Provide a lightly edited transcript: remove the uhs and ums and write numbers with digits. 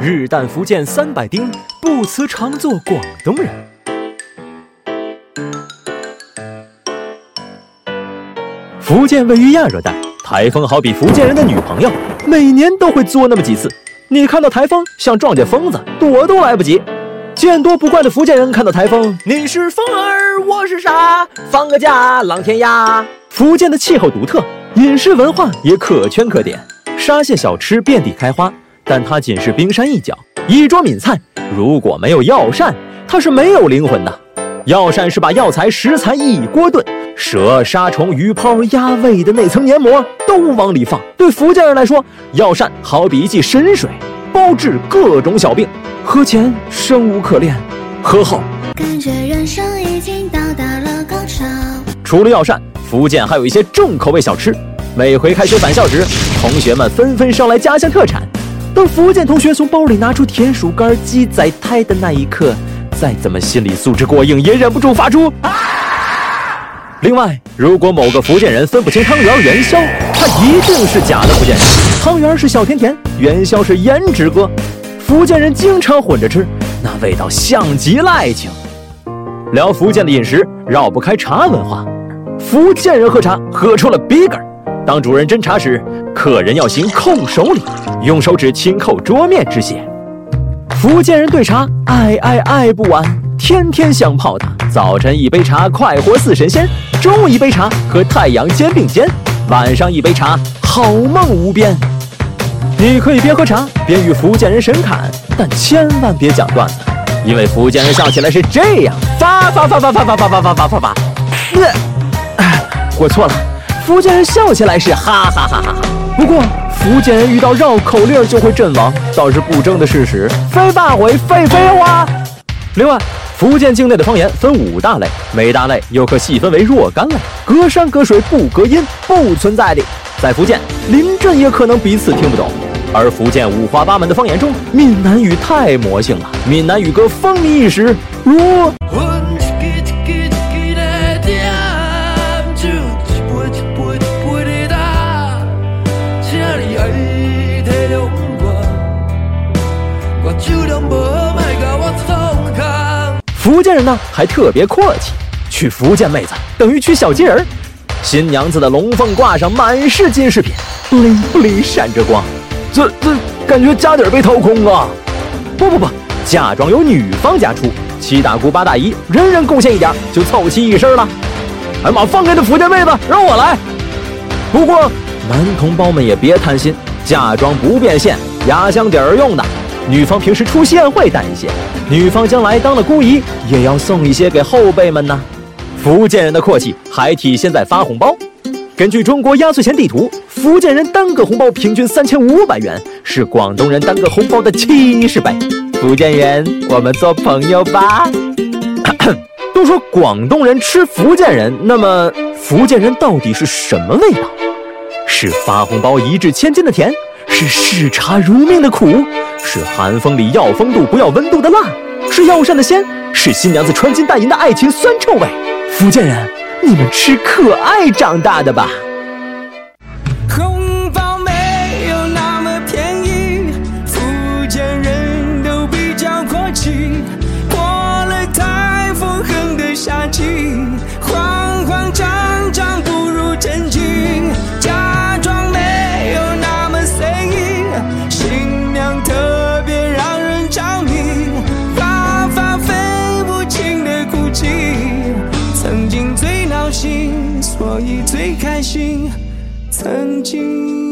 日啖福建300丁，不辞常作广东人。福建位于亚热带，台风好比福建人的女朋友，每年都会作那么几次。你看到台风像撞见疯子，躲都来不及。见多不怪的福建人看到台风，你是风儿我是傻，放个假浪天涯。福建的气候独特，饮食文化也可圈可点，沙县小吃遍地开花，但它仅是冰山一角。一桌闽菜如果没有药膳，它是没有灵魂的。药膳是把药材食材一锅炖，蛇沙虫鱼泡鸭胃的那层黏膜都往里放。对福建人来说，药膳好比一剂神水，包治各种小病。喝前生无可恋，喝后感觉人生已经到达了高潮。除了药膳，福建还有一些重口味小吃。每回开学返校时，同学们纷纷捎来家乡特产。当福建同学从包里拿出甜薯干、鸡仔胎的那一刻，再怎么心理素质过硬，也忍不住发出啊！另外，如果某个福建人分不清汤圆元宵，他一定是假的福建人。汤圆是小甜甜，元宵是颜值哥。福建人经常混着吃，那味道像极了爱情。聊福建的饮食，绕不开茶文化。福建人喝茶喝出了逼格，当主人斟茶时，客人要行叩首礼，用手指轻叩桌面之谐。福建人对茶爱不完，天天想泡它。早晨一杯茶，快活似神仙；中午一杯茶，和太阳肩并肩；晚上一杯茶，好梦无边。你可以边喝茶边与福建人神侃，但千万别讲段子，因为福建人笑起来是这样：发。我错了，福建人笑起来是哈哈。不过福建人遇到绕口令就会阵亡，倒是不争的事实，非霸回非花。另外，福建境内的方言分5大类，每大类又可细分为若干类，隔山隔水不隔音，不存在的。在福建，邻镇也可能彼此听不懂。而福建5花8门的方言中，闽南语太魔性了，闽南语歌风靡一时，如福建人呢还特别阔气，娶福建妹子等于娶小金人，新娘子的龙凤挂上满是金饰品，不离闪着光，这感觉家底儿被掏空啊！不，嫁妆由女方家出，7大姑8大姨，人人贡献一点，就凑齐一身了。哎妈，放开这福建妹子，让我来！不过男同胞们也别贪心，嫁妆不变现，压箱底儿用的。女方平时出席宴会带一些，女方将来当了姑姨，也要送一些给后辈们呢。福建人的阔气还体现在发红包。根据中国压岁钱地图，福建人单个红包平均3500元，是广东人单个红包的70倍。福建人，我们做朋友吧。都说广东人吃福建人，那么福建人到底是什么味道？是发红包一掷千金的甜，是嗜茶如命的苦，是寒风里要风度不要温度的辣，是药膳的鲜，是新娘子穿金戴银的爱情酸臭味。福建人，你们吃可爱长大的吧。红包没有那么便宜，福建人都比较阔气，过了太风横的夏季，慌慌张张不如真情，嫁妆没有那么随意，新娘特别让人着迷，花发飞不尽的哭泣，曾经最闹心，所以最开心。曾经。